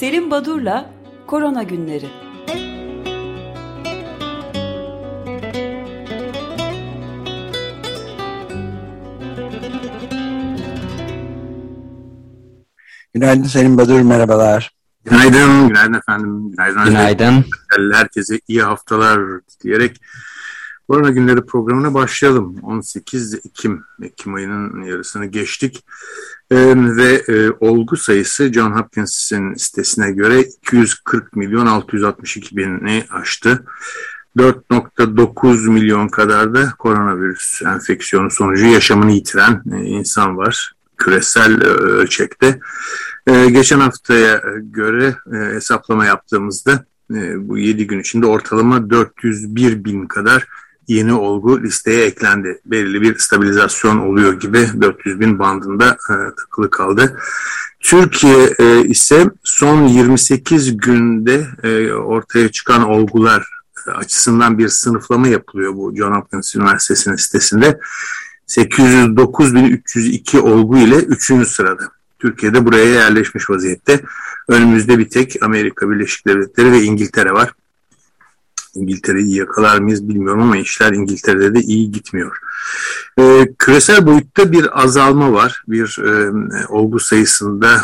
Selim Badur'la Korona Günleri. Günaydın Selim Badur, merhabalar. Günaydın, günaydın efendim. Günaydın. Herkese iyi haftalar diyerek Korona Günleri programına başlayalım. 18 Ekim ayının yarısını geçtik. Ve olgu sayısı John Hopkins'in sitesine göre 240.662.000'i aştı. 4.9 milyon kadar da koronavirüs enfeksiyonu sonucu yaşamını yitiren insan var. Küresel ölçekte. Geçen haftaya göre hesaplama yaptığımızda bu 7 gün içinde ortalama 401 bin kadar yeni olgu listeye eklendi. Belirli bir stabilizasyon oluyor gibi 400 bin bandında takılı kaldı. Türkiye ise son 28 günde ortaya çıkan olgular açısından bir sınıflama yapılıyor bu John Hopkins Üniversitesi'nin sitesinde. 809.302 olgu ile 3. sırada. Türkiye'de buraya yerleşmiş vaziyette. Önümüzde bir tek Amerika Birleşik Devletleri ve İngiltere var. İngiltere'yi yakalar mıyız bilmiyorum ama işler İngiltere'de de iyi gitmiyor. Küresel boyutta bir azalma var. Bir olgu sayısında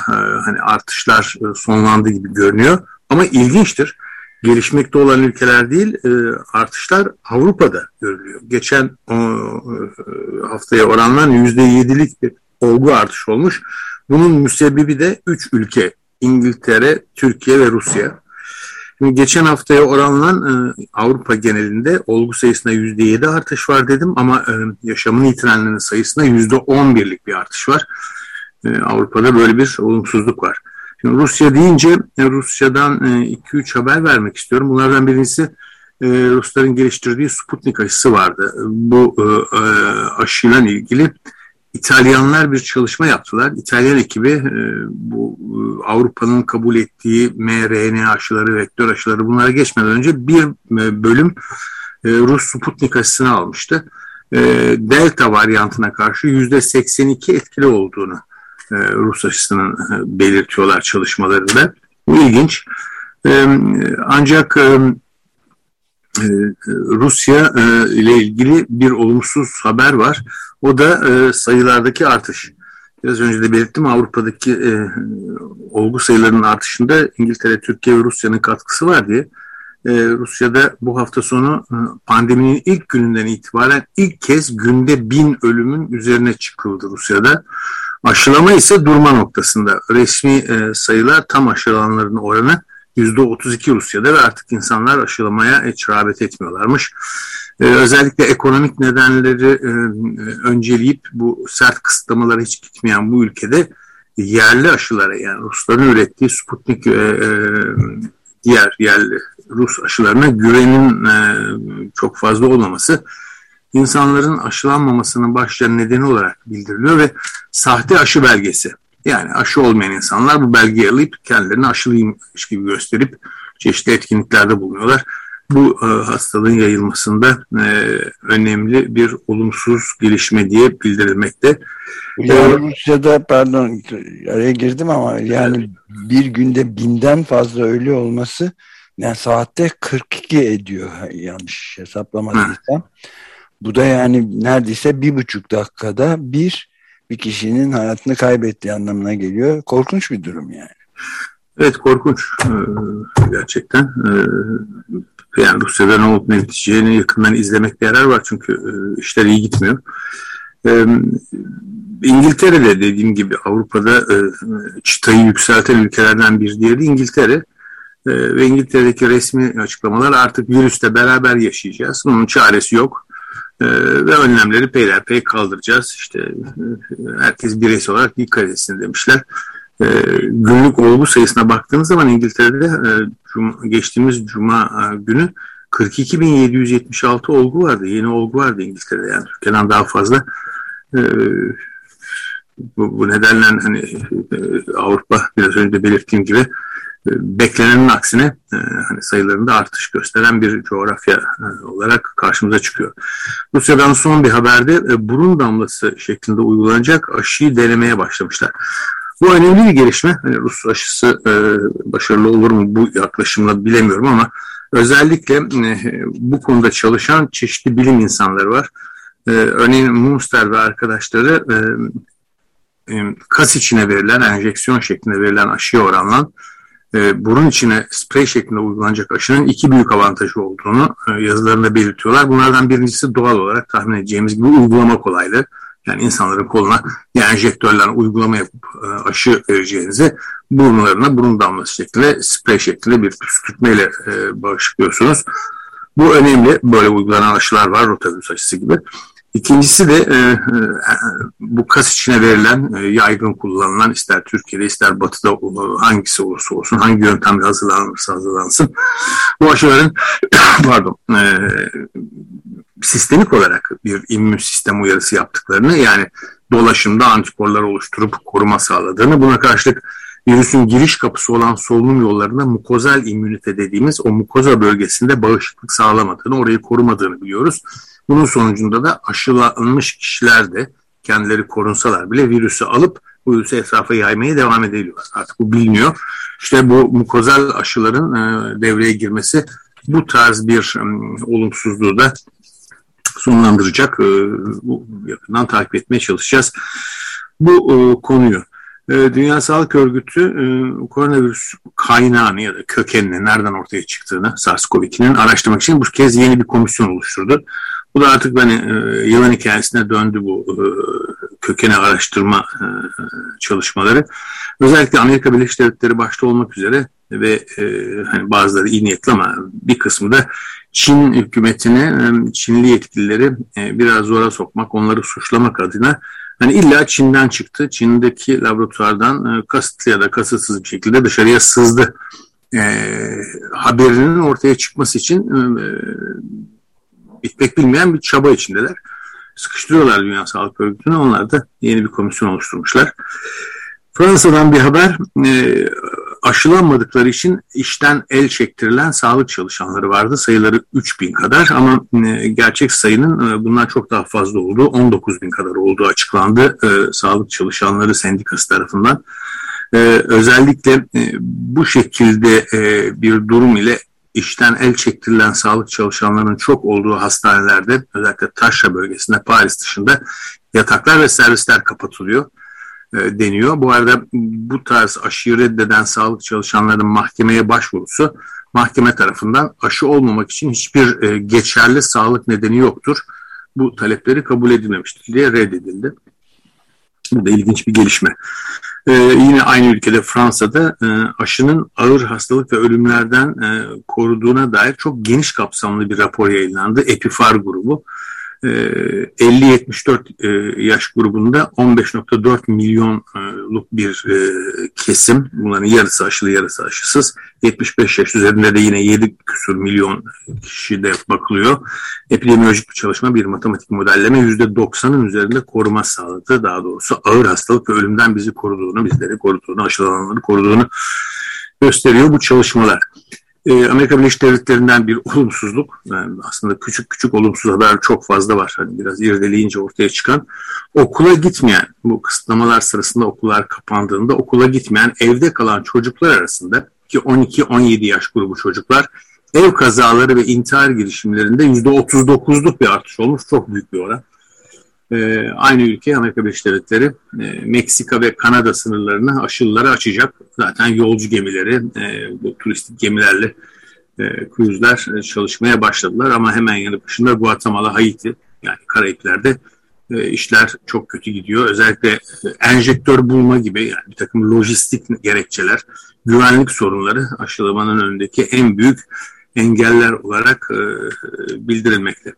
hani artışlar sonlandı gibi görünüyor. Ama ilginçtir. Gelişmekte olan ülkeler değil, artışlar Avrupa'da görülüyor. Geçen haftaya oranla %7'lik bir olgu artışı olmuş. Bunun müsebbibi de 3 ülke: İngiltere, Türkiye ve Rusya. Şimdi geçen haftaya oranla Avrupa genelinde olgu sayısında %7 artış var dedim ama yaşamını yitirenlerin sayısında %11'lik bir artış var. Avrupa'da böyle bir olumsuzluk var. Şimdi Rusya deyince Rusya'dan 2-3 haber vermek istiyorum. Bunlardan birincisi Rusların geliştirdiği Sputnik aşısı vardı. Bu aşıyla ilgili İtalyanlar bir çalışma yaptılar. İtalyan ekibi bu Avrupa'nın kabul ettiği mRNA aşıları, vektör aşıları bunlara geçmeden önce bir bölüm Rus Sputnik aşısını almıştı. Delta varyantına karşı %82 etkili olduğunu Rus aşısının belirtiyorlar çalışmalarında. Bu ilginç. Ancak Rusya ile ilgili bir olumsuz haber var. O da sayılardaki artış. Biraz önce de belirttim, Avrupa'daki olgu sayılarının artışında İngiltere, Türkiye ve Rusya'nın katkısı var diye. Rusya'da bu hafta sonu pandeminin ilk gününden itibaren ilk kez günde 1000 ölümün üzerine çıkıldı Rusya'da. Aşılama ise durma noktasında. Resmi sayılar tam aşılananların oranı %32 Rusya'da ve artık insanlar aşılamaya hiç rağbet etmiyorlarmış. Özellikle ekonomik nedenleri önceleyip bu sert kısıtlamalara hiç gitmeyen bu ülkede yerli aşılara, yani Rusların ürettiği Sputnik diğer yerli Rus aşılarına güvenin çok fazla olmaması insanların aşılanmamasının başlayan nedeni olarak bildiriliyor ve sahte aşı belgesi. Yani aşı olmayan insanlar bu belgeyi alıp kendilerini aşılıymış gibi gösterip çeşitli etkinliklerde bulunuyorlar. Bu hastalığın yayılmasında önemli bir olumsuz gelişme diye bildirilmekte. Rusya'da, pardon araya girdim ama yani bir günde 1000'den fazla ölü olması, yani saatte 42 ediyor yanlış hesaplamadıysam. Bu da yani neredeyse 1,5 dakikada bir kişinin hayatını kaybettiği anlamına geliyor. Korkunç bir durum yani. Evet, korkunç. Gerçekten. Yani Rusya'da ne olup ne biteceğini yakından izlemekte yarar var. Çünkü işler iyi gitmiyor. İngiltere'de dediğim gibi Avrupa'da çıtayı yükselten ülkelerden bir diğeri İngiltere. Ve İngiltere'deki resmi açıklamalar artık virüsle beraber yaşayacağız. Bunun çaresi yok. Ve önlemleri peyderpey kaldıracağız. İşte herkes bireysel olarak dikkat etsin demişler. Günlük olgu sayısına baktığınız zaman İngiltere'de geçtiğimiz cuma günü 42.776 olgu vardı. Yeni olgu vardı İngiltere'de. Yani Türkiye'den daha fazla. Bu nedenle hani Avrupa, biraz önce de belirttiğim gibi, beklenenin aksine hani sayılarında artış gösteren bir coğrafya olarak karşımıza çıkıyor. Rusya'dan son bir haberde burun damlası şeklinde uygulanacak aşıyı denemeye başlamışlar. Bu önemli bir gelişme. Hani Rus aşısı başarılı olur mu bu yaklaşımla bilemiyorum ama özellikle bu konuda çalışan çeşitli bilim insanları var. Örneğin Munster ve arkadaşları kas içine verilen, enjeksiyon şeklinde verilen aşıya oranla burun içine sprey şeklinde uygulanacak aşının iki büyük avantajı olduğunu yazılarında belirtiyorlar. Bunlardan birincisi doğal olarak tahmin edeceğimiz gibi uygulama kolaylığı. Yani insanların koluna enjektörlerle uygulama yapıp aşı vereceğinizi burunlarına burun damlası şeklinde, sprey şeklinde bir püskürtmeyle bağışıklıyorsunuz. Bu önemli. Böyle uygulanan aşılar var, rotavirüs aşısı gibi. İkincisi de bu kas içine verilen, yaygın kullanılan, ister Türkiye'de ister Batı'da hangisi olursa olsun, hangi yöntemle hazırlanırsa hazırlansın, bu aşıların sistemik olarak bir immün sistem uyarısı yaptıklarını, yani dolaşımda antikorlar oluşturup koruma sağladığını, buna karşılık virüsün giriş kapısı olan solunum yollarında mukozal immünite dediğimiz o mukoza bölgesinde bağışıklık sağlamadığını, orayı korumadığını biliyoruz. Bunun sonucunda da aşılanmış kişiler de kendileri korunsalar bile virüsü alıp bu virüsü etrafa yaymaya devam ediliyor. Artık bu biliniyor. İşte bu mukozal aşıların devreye girmesi bu tarz bir olumsuzluğu da sonlandıracak. Yakından takip etmeye çalışacağız bu konuyu. Dünya Sağlık Örgütü koronavirüs kaynağını ya da kökenini, nereden ortaya çıktığını, SARS-CoV-2'nin araştırmak için bu kez yeni bir komisyon oluşturdu. Bu da artık yılan hikayesine döndü bu kökeni araştırma çalışmaları. Özellikle Amerika Birleşik Devletleri başta olmak üzere ve hani bazıları iyi niyetli ama bir kısmı da Çin hükümetini, Çinli yetkilileri biraz zora sokmak, onları suçlamak adına yani illa Çin'den çıktı. Çin'deki laboratuvardan kasıtlı ya da kasıtsız bir şekilde dışarıya sızdı haberinin ortaya çıkması için bitmek bilmeyen bir çaba içindeler. Sıkıştırıyorlar Dünya Sağlık Örgütü'nü. Onlar da yeni bir komisyon oluşturmuşlar. Fransa'dan bir haber. Aşılanmadıkları için işten el çektirilen sağlık çalışanları vardı. Sayıları 3.000 kadar ama gerçek sayının bundan çok daha fazla olduğu, 19.000 kadar olduğu açıklandı Sağlık Çalışanları Sendikası tarafından. Özellikle bu şekilde bir durum ile işten el çektirilen sağlık çalışanlarının çok olduğu hastanelerde, özellikle Taşra bölgesinde, Paris dışında yataklar ve servisler kapatılıyor deniyor. Bu arada bu tarz aşıyı reddeden sağlık çalışanlarının mahkemeye başvurusu, mahkeme tarafından aşı olmamak için hiçbir geçerli sağlık nedeni yoktur, bu talepleri kabul edilmemiştir diye reddedildi. Bu da ilginç bir gelişme. Yine aynı ülkede, Fransa'da aşının ağır hastalık ve ölümlerden koruduğuna dair çok geniş kapsamlı bir rapor yayınlandı. EpiFar grubu 50-74 yaş grubunda 15.4 milyonluk bir kesim, bunların yarısı aşılı yarısı aşısız, 75 yaş üzerinde de yine 7 küsur milyon kişi de bakılıyor. Epidemiyolojik bir çalışma, bir matematik modelleme %90'ın üzerinde koruma sağladı, daha doğrusu ağır hastalık ve ölümden bizi koruduğunu, bizleri koruduğunu, aşılananları koruduğunu gösteriyor bu çalışmalar. Amerika Birleşik Devletleri'nden bir olumsuzluk, yani aslında küçük küçük olumsuz haber çok fazla var. Hani biraz irdeleyince ortaya çıkan, okula gitmeyen, bu kısıtlamalar sırasında okullar kapandığında okula gitmeyen, evde kalan çocuklar arasında ki 12-17 yaş grubu çocuklar, ev kazaları ve intihar girişimlerinde %39'luk bir artış olmuş, çok büyük bir oran. Aynı ülke Amerika Birleşik Devletleri Meksika ve Kanada sınırlarını aşılılara açacak. Zaten yolcu gemileri, bu turistik gemilerle kruzlar çalışmaya başladılar ama hemen yanı başında Guatemala, Haiti, yani Karayipler'de işler çok kötü gidiyor. Özellikle enjektör bulma gibi, yani bir takım lojistik gerekçeler, güvenlik sorunları aşılamanın önündeki en büyük engeller olarak bildirilmekte.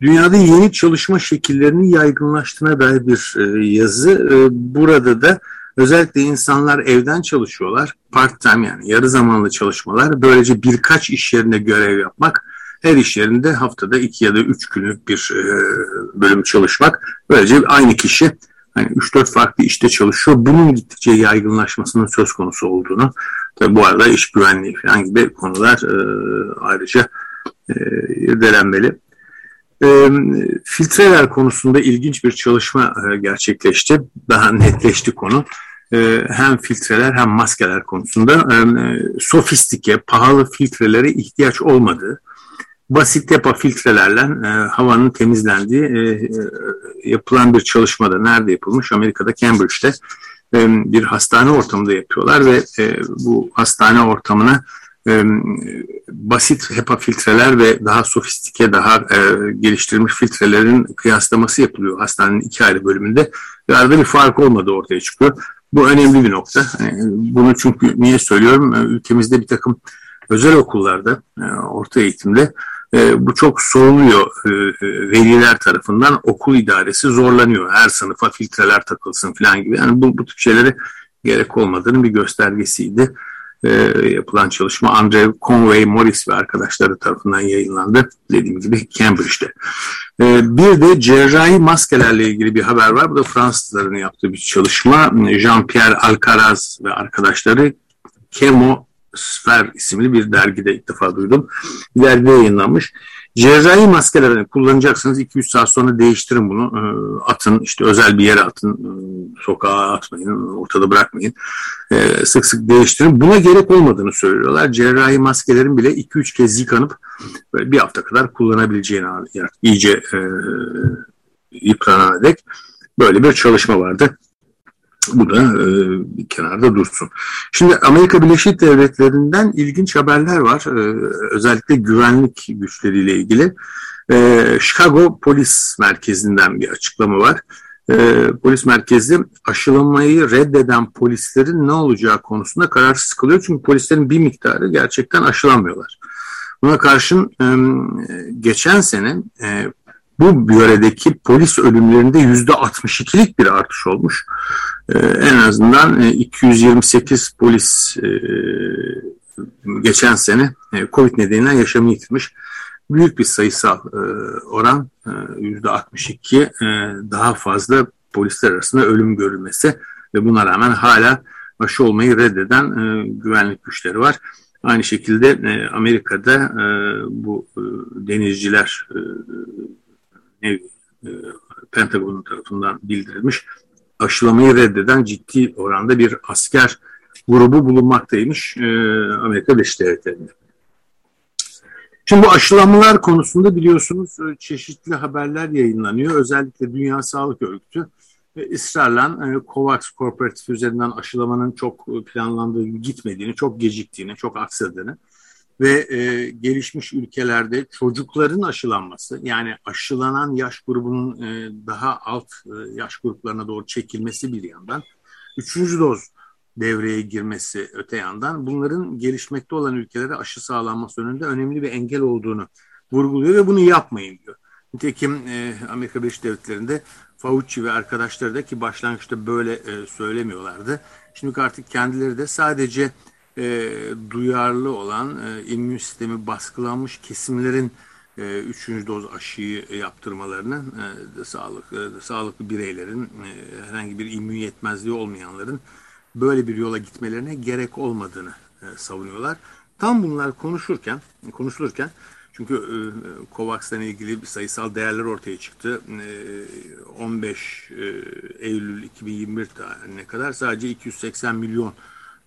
Dünyada yeni çalışma şekillerinin yaygınlaştığına dair bir yazı. Burada da özellikle insanlar evden çalışıyorlar. Part-time, yani yarı zamanlı çalışmalar. Böylece birkaç iş yerinde görev yapmak. Her iş yerinde haftada 2 ya da 3 günlük bir bölüm çalışmak. Böylece aynı kişi 3-4 farklı işte çalışıyor. Bunun gittikçe yaygınlaşmasının söz konusu olduğunu. Tabii bu arada iş güvenliği falan gibi konular ayrıca irdelenmeli. Filtreler konusunda ilginç bir çalışma gerçekleşti. Daha netleşti konu. Hem filtreler hem maskeler konusunda sofistike, pahalı filtrelere ihtiyaç olmadığı, basit depo filtrelerle havanın temizlendiği yapılan bir çalışmada, nerede yapılmış? Amerika'da Cambridge'de bir hastane ortamında yapıyorlar ve bu hastane ortamına basit HEPA filtreler ve daha sofistike, daha geliştirilmiş filtrelerin kıyaslaması yapılıyor hastanenin iki ayrı bölümünde. Ve arada bir fark olmadığı ortaya çıkıyor. Bu önemli bir nokta. Bunu çünkü niye söylüyorum? Ülkemizde bir takım özel okullarda, orta eğitimde bu çok soruluyor veliler tarafından. Okul idaresi zorlanıyor. Her sınıfa filtreler takılsın falan gibi. Yani bu tür şeylere gerek olmadığının bir göstergesiydi. Yapılan çalışma André Conway Morris ve arkadaşları tarafından yayınlandı. Dediğim gibi Cambridge'de. Bir de cerrahi maskelerle ilgili bir haber var. Bu da Fransızların yaptığı bir çalışma. Jean-Pierre Alcaraz ve arkadaşları Chemosphere isimli bir dergide, ilk defa duydum, bir dergide yayınlanmış. Cerrahi maskeleri kullanacaksınız. 2-3 saat sonra değiştirin bunu. Atın, işte özel bir yere atın. Sokağa atmayın, ortada bırakmayın. Sık sık değiştirin. Buna gerek olmadığını söylüyorlar. Cerrahi maskelerin bile 2-3 kez yıkanıp böyle bir hafta kadar kullanabileceğini, yani iyice yıpranana dek böyle bir çalışma vardı. Bu da bir kenarda dursun. Şimdi Amerika Birleşik Devletleri'nden ilginç haberler var. Özellikle güvenlik güçleriyle ilgili. Chicago Polis Merkezi'nden bir açıklama var. Polis merkezi aşılamayı reddeden polislerin ne olacağı konusunda kararsız kalıyor. Çünkü polislerin bir miktarı gerçekten aşılanmıyorlar. Buna karşın geçen sene bu yöredeki polis ölümlerinde %62'lik bir artış olmuş. En azından 228 polis geçen sene COVID nedeniyle yaşamını yitirmiş. Büyük bir sayısal oran, %62 daha fazla polisler arasında ölüm görülmesi ve buna rağmen hala aşı olmayı reddeden güvenlik güçleri var. Aynı şekilde Amerika'da bu denizciler Pentagon'un tarafından bildirilmiş, aşılamayı reddeden ciddi oranda bir asker grubu bulunmaktaymış Amerika Birleşik Devletleri'nde. Şimdi bu aşılamalar konusunda biliyorsunuz çeşitli haberler yayınlanıyor. Özellikle Dünya Sağlık Örgütü ısrarla Covax Korporatifi üzerinden aşılamanın çok planlandığı gibi gitmediğini, çok geciktiğini, çok aksadığını ve gelişmiş ülkelerde çocukların aşılanması, yani aşılanan yaş grubunun daha alt yaş gruplarına doğru çekilmesi bir yandan, 3. doz devreye girmesi öte yandan, bunların gelişmekte olan ülkelere aşı sağlanması önünde önemli bir engel olduğunu vurguluyor ve bunu yapmayın diyor. Nitekim Amerika Birleşik Devletleri'nde Fauci ve arkadaşları da, ki başlangıçta böyle söylemiyorlardı, şimdi artık kendileri de sadece duyarlı olan immün sistemi baskılanmış kesimlerin 3. doz aşıyı yaptırmalarını, sağlıklı bireylerin, herhangi bir immün yetmezliği olmayanların böyle bir yola gitmelerine gerek olmadığını savunuyorlar. Tam bunlar konuşulurken çünkü Covax'tan ilgili sayısal değerler ortaya çıktı. 15 Eylül 2021 tarihine kadar sadece 280 milyon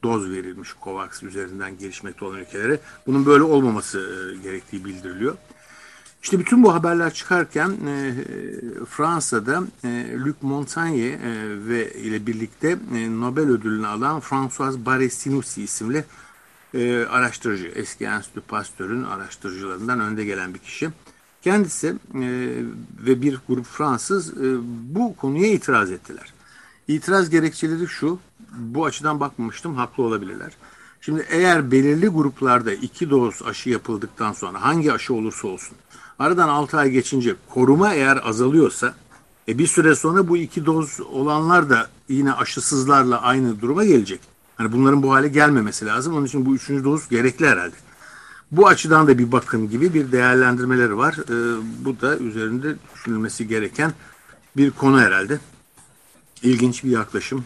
doz verilmiş Covax üzerinden gelişmekte olan ülkelere. Bunun böyle olmaması gerektiği bildiriliyor. İşte bütün bu haberler çıkarken Fransa'da Luc Montagne ile birlikte Nobel ödülünü alan François Barre-Sinoussi isimli araştırıcı, eski Enstitü Pasteur'ün araştırıcılarından önde gelen bir kişi. Kendisi ve bir grup Fransız bu konuya itiraz ettiler. İtiraz gerekçeleri şu, bu açıdan bakmamıştım, haklı olabilirler. Şimdi eğer belirli gruplarda 2 doz aşı yapıldıktan sonra, hangi aşı olursa olsun, aradan 6 ay geçince koruma eğer azalıyorsa, bir süre sonra bu 2 doz olanlar da yine aşısızlarla aynı duruma gelecek. Hani bunların bu hale gelmemesi lazım. Onun için bu 3. doz gerekli herhalde. Bu açıdan da bir bakın gibi bir değerlendirmeleri var. Bu da üzerinde düşünülmesi gereken bir konu herhalde. İlginç bir yaklaşım.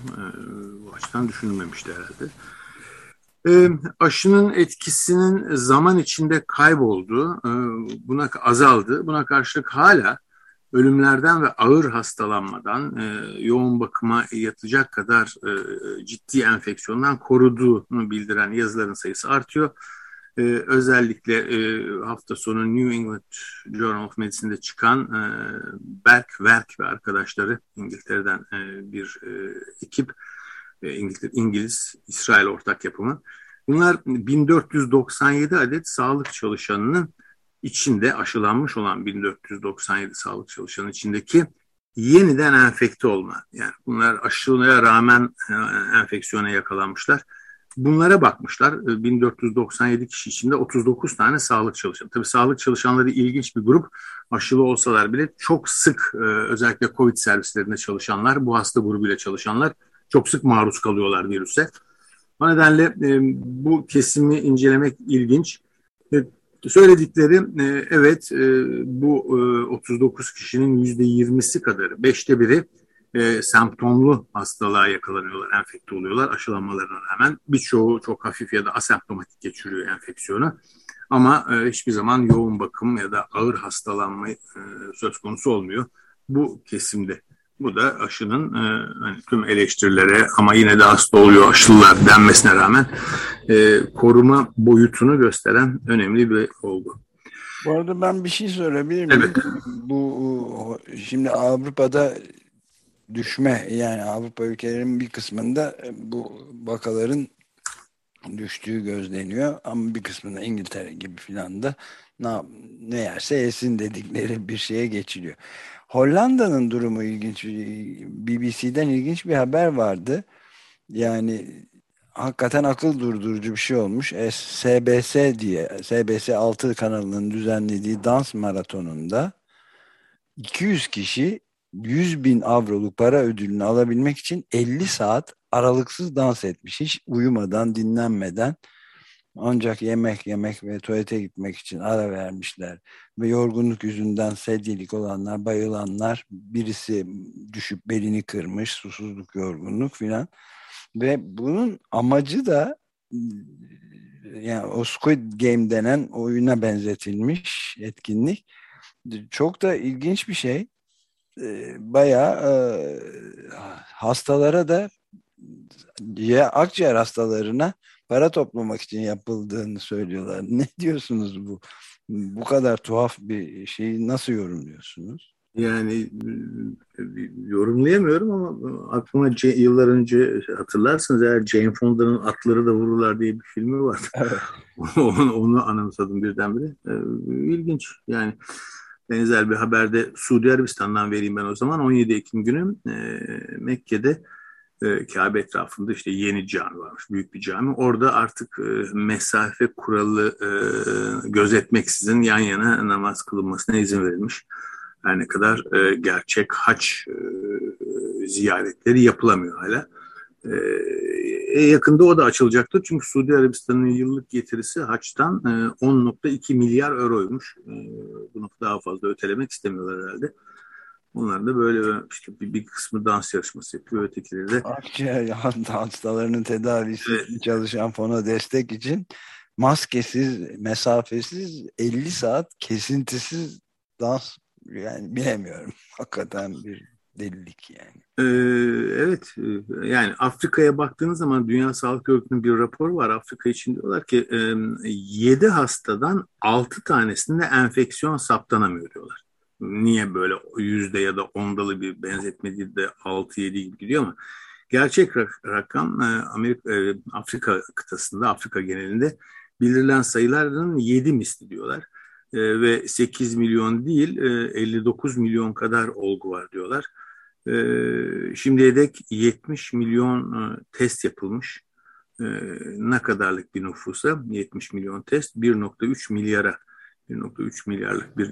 Bu açıdan düşünülmemişti herhalde. Aşının etkisinin zaman içinde kaybolduğu, buna azaldı. Buna karşılık hala ölümlerden ve ağır hastalanmadan, yoğun bakıma yatacak kadar ciddi enfeksiyondan koruduğunu bildiren yazıların sayısı artıyor. Özellikle hafta sonu New England Journal of Medicine'de çıkan Berk ve arkadaşları, İngiltere'den bir ekip, İngiliz, İsrail ortak yapımı. Bunlar 1497 adet sağlık çalışanının içinde, aşılanmış olan 1497 sağlık çalışanının içindeki yeniden enfekte olma. Yani bunlar aşıya rağmen enfeksiyona yakalanmışlar. Bunlara bakmışlar. 1497 kişi içinde 39 tane sağlık çalışanı. Tabii sağlık çalışanları ilginç bir grup. Aşılı olsalar bile çok sık, özellikle COVID servislerinde çalışanlar, bu hasta grubuyla çalışanlar çok sık maruz kalıyorlar virüse. O nedenle bu kesimi incelemek ilginç. Söyledikleri evet, bu 39 kişinin %20'si kadarı, 5'te biri semptomlu hastalığa yakalanıyorlar, enfekte oluyorlar aşılanmalarına rağmen. Birçoğu çok hafif ya da asemptomatik geçiriyor enfeksiyonu. Ama hiçbir zaman yoğun bakım ya da ağır hastalanma söz konusu olmuyor bu kesimde. Bu da aşının tüm eleştirilere ama yine de hasta oluyor aşılılar denmesine rağmen koruma boyutunu gösteren önemli bir olgu. Bu arada ben bir şey söyleyebilir miyim? Evet. Bu şimdi Avrupa'da düşme, yani Avrupa ülkelerinin bir kısmında bu vakaların düştüğü gözleniyor ama bir kısmında İngiltere gibi filan da ne yerse yesin dedikleri bir şeye geçiliyor. Hollanda'nın durumu ilginç. BBC'den ilginç bir haber vardı. Yani hakikaten akıl durdurucu bir şey olmuş. SBS diye, SBS 6 kanalının düzenlediği dans maratonunda 200 kişi 100.000 avroluk para ödülünü alabilmek için 50 saat aralıksız dans etmiş. Hiç uyumadan, dinlenmeden, ancak yemek ve tuvalete gitmek için ara vermişler. Ve yorgunluk yüzünden sedyelik olanlar, bayılanlar, birisi düşüp belini kırmış, susuzluk, yorgunluk filan. Ve bunun amacı da, yani o Squid Game denen oyuna benzetilmiş etkinlik. Çok da ilginç bir şey. Bayağı hastalara da, akciğer hastalarına para toplamak için yapıldığını söylüyorlar. Ne diyorsunuz bu kadar tuhaf bir şeyi nasıl yorumluyorsunuz? Yani yorumlayamıyorum ama aklıma yıllar önce, hatırlarsınız eğer, Jane Fonda'nın Atları da Vururlar diye bir filmi vardı. Evet. onu anımsadım birdenbire. İlginç yani. Benzer bir haberde Suudi Arabistan'dan vereyim ben o zaman. 17 Ekim günü Mekke'de Kabe etrafında işte yeni cami varmış, büyük bir cami. Orada artık mesafe kuralı gözetmeksizin yan yana namaz kılınmasına izin verilmiş. Her ne kadar gerçek haç ziyaretleri yapılamıyor hala. Yakında o da açılacaktır. Çünkü Suudi Arabistan'ın yıllık getirisi haçtan 10.2 milyar euroymuş. Bunu daha fazla ötelemek istemiyorlar herhalde. Onlar da böyle işte bir kısmı dans yarışması yapıyor, ötekileri de. Akciğer hastalarının tedavisi için çalışan fona destek için maskesiz, mesafesiz, 50 saat kesintisiz dans, yani bilemiyorum. Hakikaten bir delilik yani. Evet, yani Afrika'ya baktığınız zaman Dünya Sağlık Örgütü'nün bir raporu var. Afrika için diyorlar ki 7 hastadan 6 tanesinde enfeksiyon saptanamıyor diyorlar. Niye böyle yüzde ya da ondalı bir benzetme değil de 6-7 gibi gidiyor ama gerçek rakam Afrika kıtasında, Afrika genelinde bildirilen sayıların 7 misli diyorlar. Ve 8 milyon değil 59 milyon kadar olgu var diyorlar. Şimdiye dek 70 milyon test yapılmış. Ne kadarlık bir nüfusa 70 milyon test, 1.3 milyarlık bir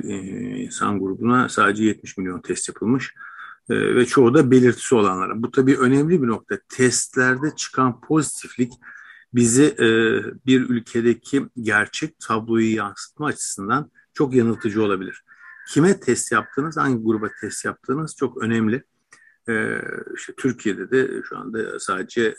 insan grubuna sadece 70 milyon test yapılmış. Ve çoğu da belirtisi olanlara. Bu tabii önemli bir nokta. Testlerde çıkan pozitiflik bizi bir ülkedeki gerçek tabloyu yansıtma açısından çok yanıltıcı olabilir. Kime test yaptığınız, hangi gruba test yaptığınız çok önemli. İşte Türkiye'de de şu anda sadece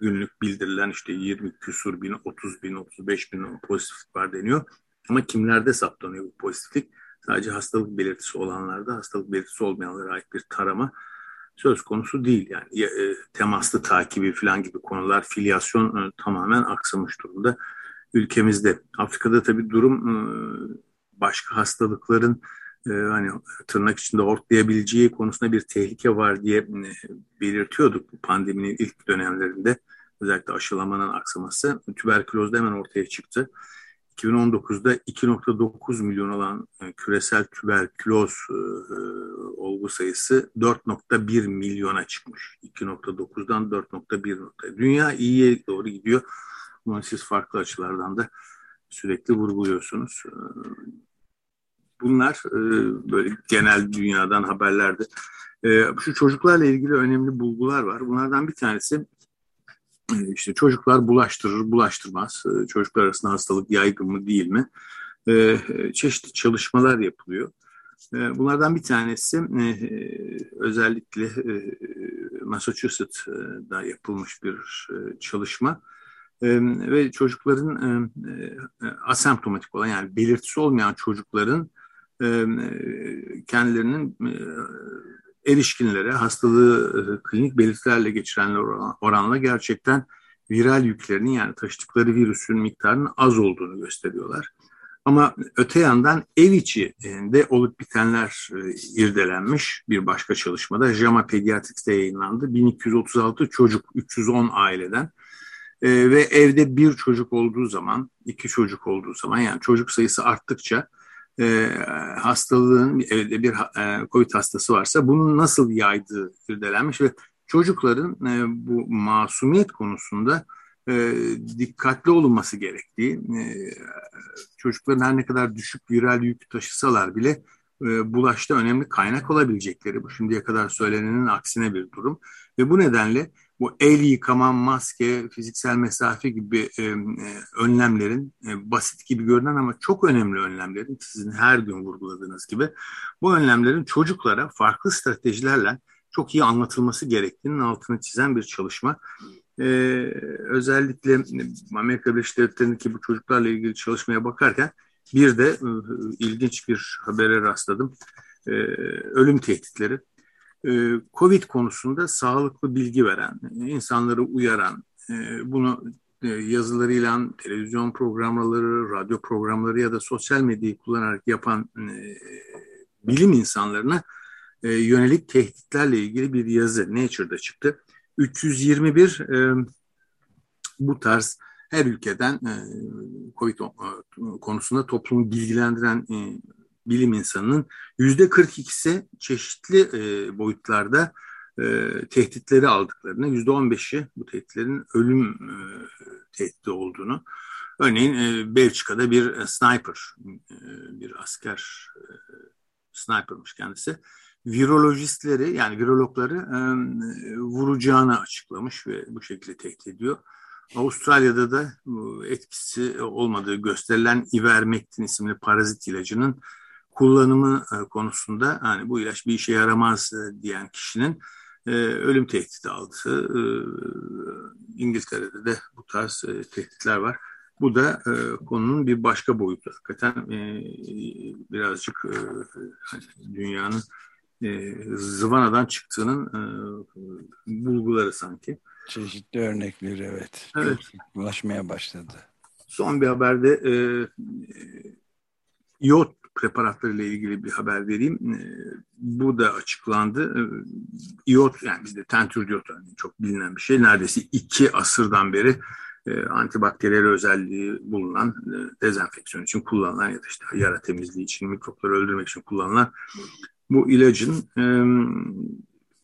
günlük bildirilen işte 20 küsur bin, 30 bin, 35 bin pozitiflik var deniyor. Ama kimlerde saptanıyor bu pozitiflik? Sadece hastalık belirtisi olanlarda, hastalık belirtisi olmayanlara ait bir tarama söz konusu değil. Yani temaslı takibi falan gibi konular, filyasyon tamamen aksamış durumda ülkemizde. Afrika'da tabii durum başka hastalıkların hani tırnak içinde ortlayabileceği konusunda bir tehlike var diye belirtiyorduk bu pandeminin ilk dönemlerinde. Özellikle aşılamanın aksaması tüberkülozda hemen ortaya çıktı. 2019'da 2.9 milyon olan küresel tüberküloz olgu sayısı 4.1 milyona çıkmış. 2.9'dan 4.1 noktaya. Dünya iyiye doğru gidiyor. Bunu siz farklı açılardan da sürekli vurguluyorsunuz. Bunlar böyle genel dünyadan haberlerde. Şu çocuklarla ilgili önemli bulgular var. Bunlardan bir tanesi işte çocuklar bulaştırır, bulaştırmaz. Çocuklar arasında hastalık yaygın mı değil mi? Çeşitli çalışmalar yapılıyor. Bunlardan bir tanesi özellikle Massachusetts'da yapılmış bir çalışma. Ve çocukların asemptomatik olan yani belirtisi olmayan çocukların kendilerinin erişkinlere hastalığı klinik belirtilerle geçirenler oranla gerçekten viral yüklerinin yani taşıdıkları virüsün miktarının az olduğunu gösteriyorlar. Ama öte yandan ev içinde olup bitenler irdelenmiş bir başka çalışmada. JAMA Pediatrics'te yayınlandı. 1236 çocuk 310 aileden. Ve evde bir çocuk olduğu zaman, iki çocuk olduğu zaman yani çocuk sayısı arttıkça hastalığın evde bir COVID hastası varsa bunun nasıl yaydığı irdelenmiş ve çocukların bu masumiyet konusunda dikkatli olunması gerektiği, çocukların her ne kadar düşük viral yük taşısalar bile bulaşta önemli kaynak olabilecekleri bu şimdiye kadar söylenenin aksine bir durum ve bu nedenle bu el yıkama, maske, fiziksel mesafe gibi önlemlerin basit gibi görünen ama çok önemli önlemlerin sizin her gün vurguladığınız gibi bu önlemlerin çocuklara farklı stratejilerle çok iyi anlatılması gerektiğinin altını çizen bir çalışma. Özellikle Amerika Birleşik Devletleri'ndeki bu çocuklarla ilgili çalışmaya bakarken bir de ilginç bir habere rastladım. Ölüm tehditleri. Covid konusunda sağlıklı bilgi veren, insanları uyaran, bunu yazılarıyla, televizyon programları, radyo programları ya da sosyal medyayı kullanarak yapan bilim insanlarına yönelik tehditlerle ilgili bir yazı Nature'da çıktı. 321 bu tarz her ülkeden Covid konusunda toplumu bilgilendiren bilim insanının %42'si çeşitli boyutlarda tehditleri aldıklarını, %15'i bu tehditlerin ölüm tehdidi olduğunu, örneğin Belçika'da bir sniper, bir asker snipermiş kendisi, virolojistleri yani virologları vuracağını açıklamış ve bu şekilde tehdit ediyor. Avustralya'da da etkisi olmadığı gösterilen Ivermectin isimli parazit ilacının kullanımı konusunda hani bu ilaç bir işe yaramaz diyen kişinin ölüm tehdidi aldığı, İngiltere'de de bu tarz tehditler var. Bu da konunun bir başka boyutu. Hakikaten birazcık dünyanın zıvanadan çıktığının bulguları sanki. Çeşitli örnekleri evet. Ulaşmaya başladı. Son bir haberde iot preparatlarıyla ilgili bir haber vereyim. Bu da açıklandı. İyot yani bizde tentür diyot yani çok bilinen bir şey. Neredeyse 2 asırdan beri antibakteriyel özelliği bulunan dezenfeksiyon için kullanılan ya da işte yara temizliği için mikropları öldürmek için kullanılan bu ilacın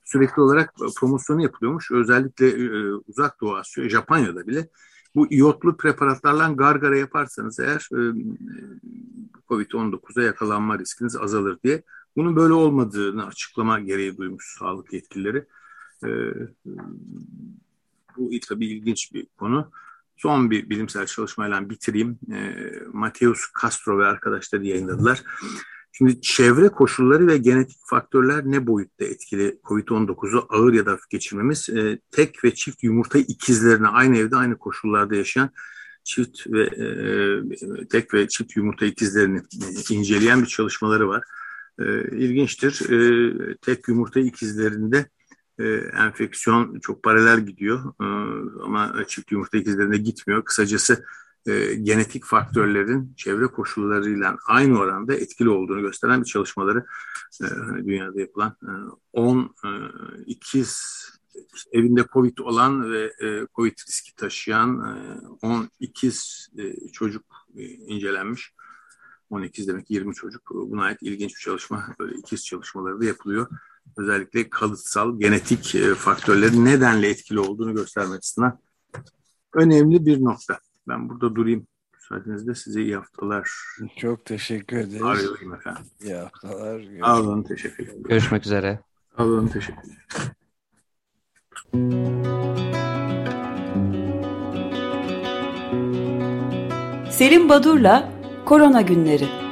sürekli olarak promosyonu yapılıyormuş. Özellikle Uzak Doğu Asya, Japonya'da bile bu iyotlu preparatlarla gargara yaparsanız eğer COVID-19'a yakalanma riskiniz azalır diye. Bunun böyle olmadığını açıklama gereği duymuş sağlık yetkilileri. Bu tabii ilginç bir konu. Son bir bilimsel çalışmayla bitireyim. Mateus Castro ve arkadaşları yayınladılar. Şimdi çevre koşulları ve genetik faktörler ne boyutta etkili COVID-19'u ağır ya da hafif geçirmemiz? Tek ve çift yumurta ikizlerine, aynı evde aynı koşullarda yaşayan çift ve tek ve çift yumurta ikizlerini inceleyen bir çalışmaları var. İlginçtir. Tek yumurta ikizlerinde enfeksiyon çok paralel gidiyor ama çift yumurta ikizlerinde gitmiyor. Kısacası genetik faktörlerin çevre koşullarıyla aynı oranda etkili olduğunu gösteren bir çalışmaları dünyada yapılan 10 ikiz evinde COVID olan ve COVID riski taşıyan 10 ikiz çocuk incelenmiş. 18 demek 20 çocuk. Buna ait ilginç bir çalışma. Böyle ikiz çalışmaları da yapılıyor. Özellikle kalıtsal genetik faktörlerin nedenle etkili olduğunu göstermek açısından önemli bir nokta. Ben burada durayım. Müsaadenizle size iyi haftalar. Çok teşekkür ederiz. Arıyorum efendim. İyi haftalar. Alın, teşekkür ederim. Görüşmek üzere. Alın, teşekkür ederim. Selim Badur'la Korona Günleri.